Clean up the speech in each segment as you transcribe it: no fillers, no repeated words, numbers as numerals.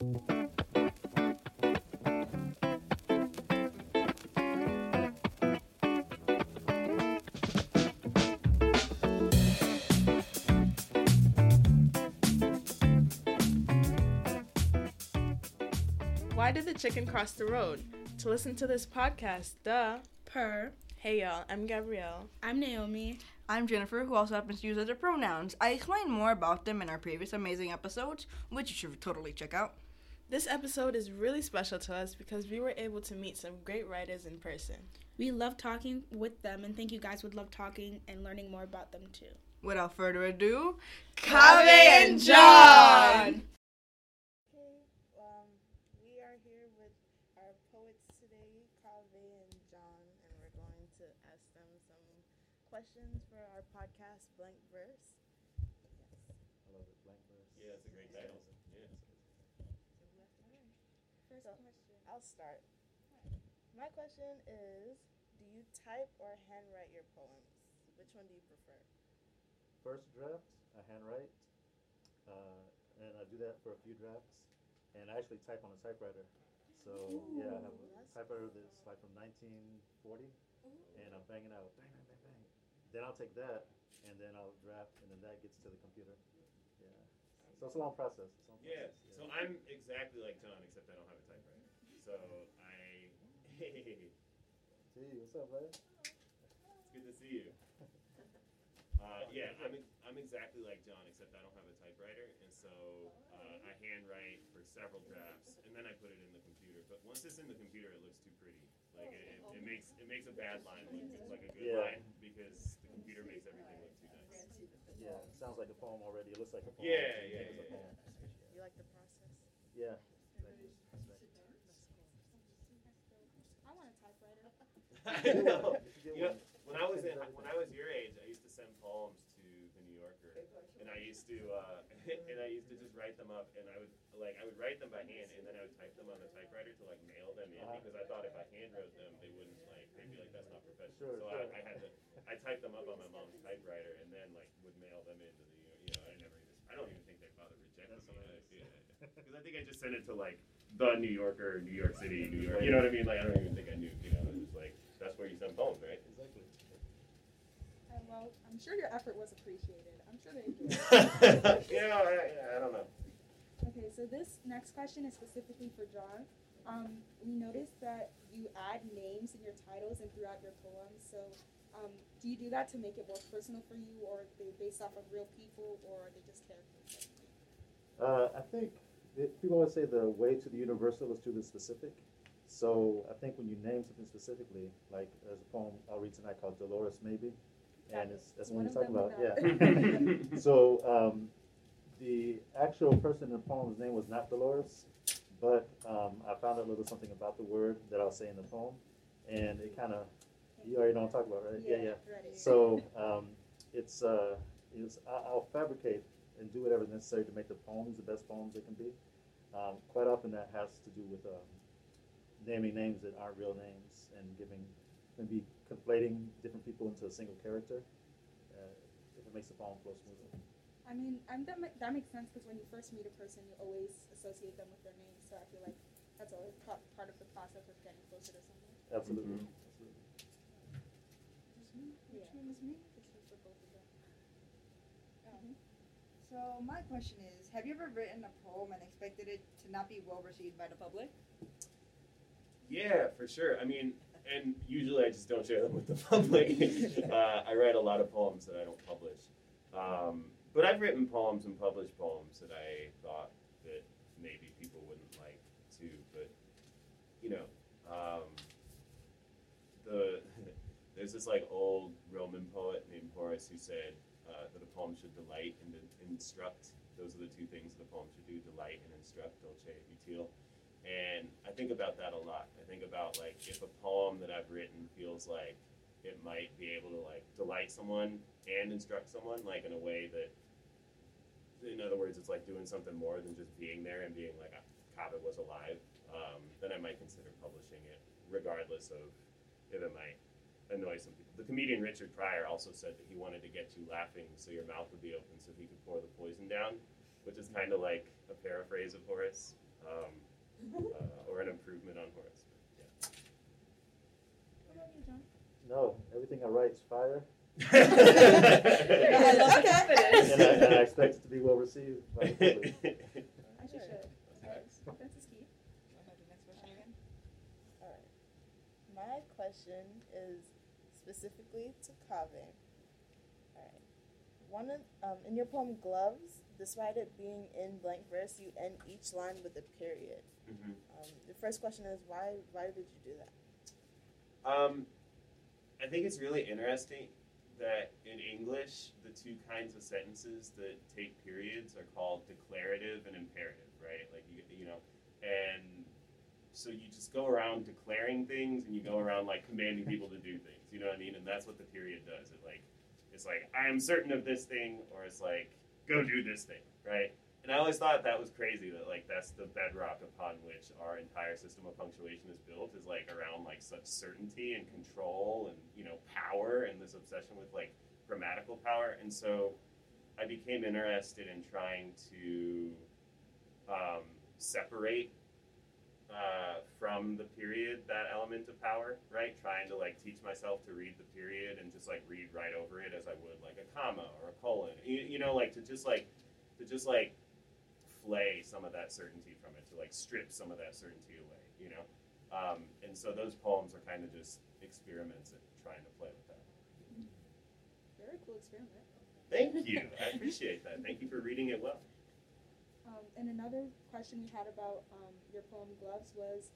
Why did the chicken cross the road? To listen to this podcast, duh. Per. Hey y'all, I'm Gabrielle. I'm Naomi. I'm Jennifer, who also happens to use other pronouns. I explained more about them in our previous amazing episodes, which you should totally check out. This episode is really special to us because we were able to meet some great writers in person. We love talking with them and think you guys would love talking and learning more about them too. Without further ado, Kaveh and John! Questions for our podcast, Blank Verse. I love it, Blank Verse. Yeah, it's a great title. Yeah. First question. I'll start. My question is, do you type or handwrite your poems? Which one do you prefer? First draft, I handwrite, and I do that for a few drafts, and I actually type on a typewriter. So, ooh, yeah, I have a typewriter that's like from 1940, ooh, and I'm banging out, bang, bang, bang, bang. Then I'll take that, and then I'll draft, and then that gets to the computer. Yeah. So it's a long process. Yeah. So I'm exactly like John, except I don't have a typewriter. So I... Hey. Gee, what's up, buddy? It's good to see you. Yeah, I'm exactly like John, except I don't have a typewriter, and so I handwrite for several drafts, and then I put it in the computer. But once it's in the computer, it looks too pretty. Like it makes a bad line look like a good line because the computer makes everything look too nice. Yeah, it sounds like a poem already. It looks like a poem. Yeah. Poem. You like the process? Yeah. I want a typewriter. When I was your age, I used to send poems to the New Yorker, and I used to just write them up, and I would write them by hand, and then I would type them on the typewriter to like mail them in because I thought if I hand wrote them, they wouldn't they'd be like, that's not professional. Sure, so sure. I typed them up on my mom's typewriter, and then like would mail them into the I don't even think they bothered rejecting them because I think I just sent it to like the New Yorker, New York City, New York. You know what I mean? Like I don't even think I knew. It was like that's where you send poems, right? Exactly. Well, I'm sure your effort was appreciated. I'm sure they enjoyed it. I don't know. Okay, so this next question is specifically for John. We noticed that you add names in your titles and throughout your poems. So do you do that to make it more personal for you, or are they based off of real people, or are they just characters? I think people always say the way to the universal is through the specific. So I think when you name something specifically, like there's a poem I'll read tonight called Dolores, Maybe. And that's what we're talking about, yeah. So the actual person in the poem's name was not Dolores, but I found out a little something about the word that I'll say in the poem, and it kind of, you already know what I'm talking about, right? Yeah. Right. So I'll fabricate and do whatever's necessary to make the poems the best poems they can be. Quite often that has to do with naming names that aren't real names and maybe conflating different people into a single character, if it makes the poem flow smoother. I mean, that makes sense because when you first meet a person, you always associate them with their name, so I feel like that's always part of the process of getting closer to someone. Absolutely. Mm-hmm. Absolutely. Which one is me? This is for both of them. So my question is, have you ever written a poem and expected it to not be well received by the public? Yeah, for sure. I mean... And usually I just don't share them with the public. I write a lot of poems that I don't publish. But I've written poems and published poems that I thought that maybe people wouldn't like too. But, there's this old Roman poet named Horace who said that a poem should delight and instruct. Those are the two things that a poem should do, delight and instruct, Dulce et utile. And I think about that a lot. I think about if a poem that I've written feels like it might be able to delight someone and instruct someone in a way that, in other words, it's doing something more than just being there and being like, Kaveh was alive, then I might consider publishing it regardless of if it might annoy some people. The comedian Richard Pryor also said that he wanted to get you laughing so your mouth would be open so he could pour the poison down, which is kind of like a paraphrase of Horace. or an improvement on Horace. Yeah. What about you, John? No, everything I write is fire. I love confidence. And I expect it to be well received by the public. I should. That's his key. All right. My question is specifically to Kaveh. All right. One of in your poem Gloves, despite it being in blank verse, you end each line with a period. Mm-hmm. The first question is why did you do that? I think it's really interesting that in English, the two kinds of sentences that take periods are called declarative and imperative, right? Like, you know, and so you just go around declaring things and you go around, like, commanding people to do things, you know what I mean? And that's what the period does. It's like, I am certain of this thing, or it's like, go do this thing, right? And I always thought that was crazy that, like, that's the bedrock upon which our entire system of punctuation is built, is, like, around, like, such certainty and control and, you know, power and this obsession with, like, grammatical power. And so I became interested in trying to separate from the period that element of power, right? Trying to, like, teach myself to read the period and just, like, read right over it as I would, like, a comma or a colon. You know, like, to just, like, flay some of that certainty from it, to like strip some of that certainty away, you know? And so those poems are kind of just experiments at trying to play with that. Very cool experiment. Thank you. I appreciate that. Thank you for reading it well. And another question we had about your poem Gloves was,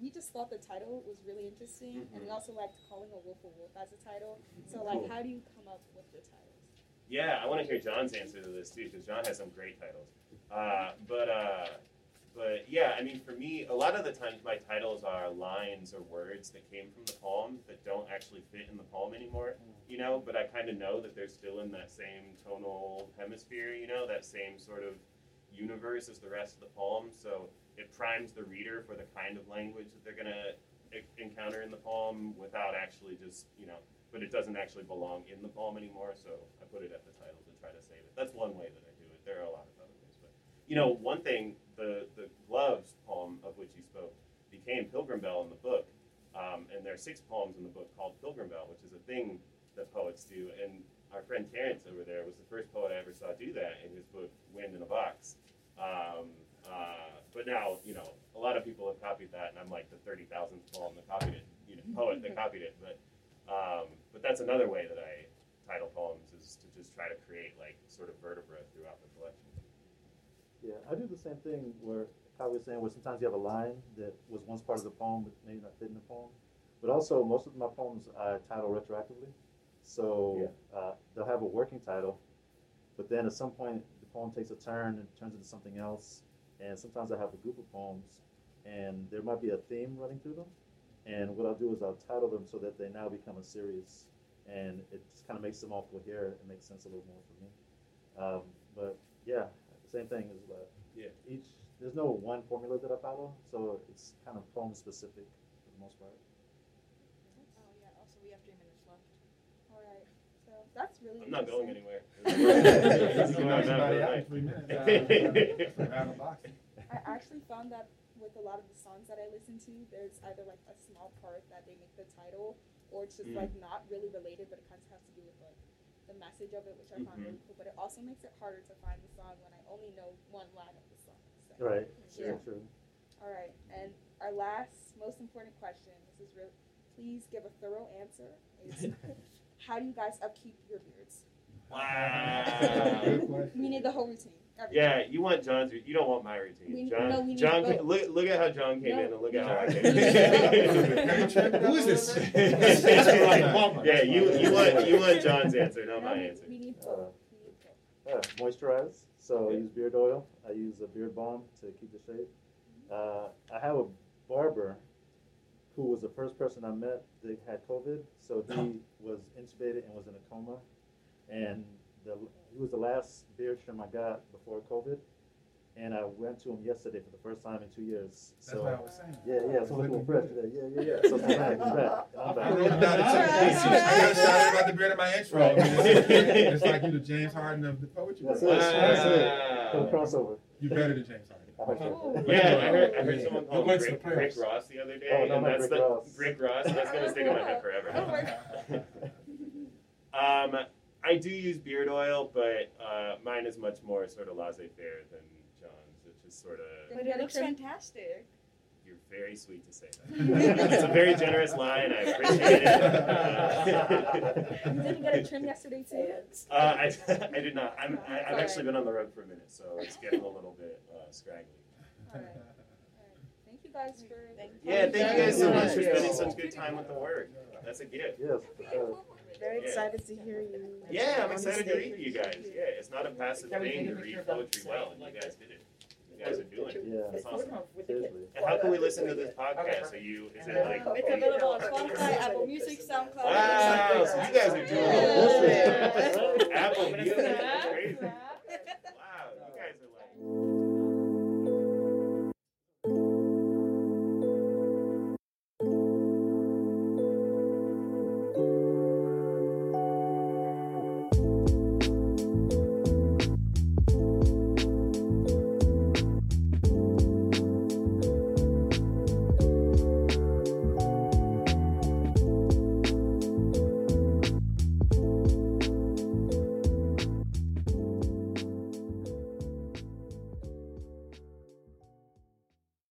we just thought the title was really interesting, mm-hmm. and we also liked Calling a Wolf as a title. So like, cool. How do you come up with the title? Yeah, I want to hear John's answer to this too, because John has some great titles. But yeah, I mean, for me, a lot of the times my titles are lines or words that came from the poem that don't actually fit in the poem anymore, you know, but I kind of know that they're still in that same tonal hemisphere, you know, that same sort of universe as the rest of the poem. So it primes the reader for the kind of language that they're going to encounter in the poem without actually just, you know, but it doesn't actually belong in the poem anymore, so I put it at the title to try to save it. That's one way that I do it. There are a lot of other ways, but you know, one thing, the Gloves poem of which you spoke became Pilgrim Bell in the book, and there are 6 poems in the book called Pilgrim Bell, which is a thing that poets do, and our friend Terrence over there was the first poet I ever saw do that in his book Wind in a Box. But now, you know, a lot of people have copied that, and I'm like the 30,000th poem that copied it, you know, poet that copied it, but that's another way that I title poems, is to just try to create like sort of vertebra throughout the collection. Yeah, I do the same thing where Kaveh was saying, where sometimes you have a line that was once part of the poem but maybe not fit in the poem. But also, most of my poems I title retroactively. So yeah. They'll have a working title, but then at some point the poem takes a turn and turns into something else. And sometimes I have a group of poems and there might be a theme running through them. And what I'll do is I'll title them so that they now become a series, and it just kind of makes them all coherent and makes sense a little more for me. But yeah, same thing is there's no one formula that I follow, so it's kind of poem specific for the most part. Oh yeah, also we have 3 minutes left. All right, so that's really. I'm not going anywhere. I actually found that with a lot of the songs that I listen to, there's either like a small part that they make the title, or it's just like not really related, but it kind of has to do with like the message of it, which I found really cool. But it also makes it harder to find the song when I only know one line of the song. So. Right. Yeah. True. All right. And our last, most important question. This is real. Please give a thorough answer. Is how do you guys upkeep your beards? Wow. We need the whole routine. Everything. Yeah, you want John's. You don't want my routine. Look at how John came in, and look at how I came in. Who is this? Yeah, you want John's answer, not my answer. We need both. Moisturize. So I use beard oil. I use a beard balm to keep the shape. I have a barber who was the first person I met that had COVID, so he was intubated and was in a coma, and. He was the last beard trim I got before COVID, and I went to him yesterday for the first time in 2 years. That's so, what I was saying. Yeah, so looking fresh today. Yeah. So I'm back. I got a shout out about the beard in my intro. Right. It's like you the James Harden of the poetry. That's it. Crossover. You're better than James Harden. I I heard someone call Rick Ross the other day. Oh, no, and that's Rick Ross. That's going to stick in my head forever. I do use beard oil, but mine is much more sort of laissez-faire than John's, which is sort of... But it looks fantastic. You're very sweet to say that. It's a very generous line. I appreciate it. Did you get a trim yesterday too? I did not. I've actually been on the road for a minute, so it's getting a little bit scraggly. All right. Thank you guys for... thank you guys so much for spending such good time with the work. That's a gift. Yes. Very excited to hear you. Yeah, I'm excited to read you guys. Yeah, it's not a passive thing to read poetry well, and you guys did it. You guys are doing it. Yeah. That's awesome. And how can we listen to this podcast? Is it like... It's available on Spotify, Apple Music, SoundCloud. Wow, so you guys are doing it. Apple Music, that's crazy.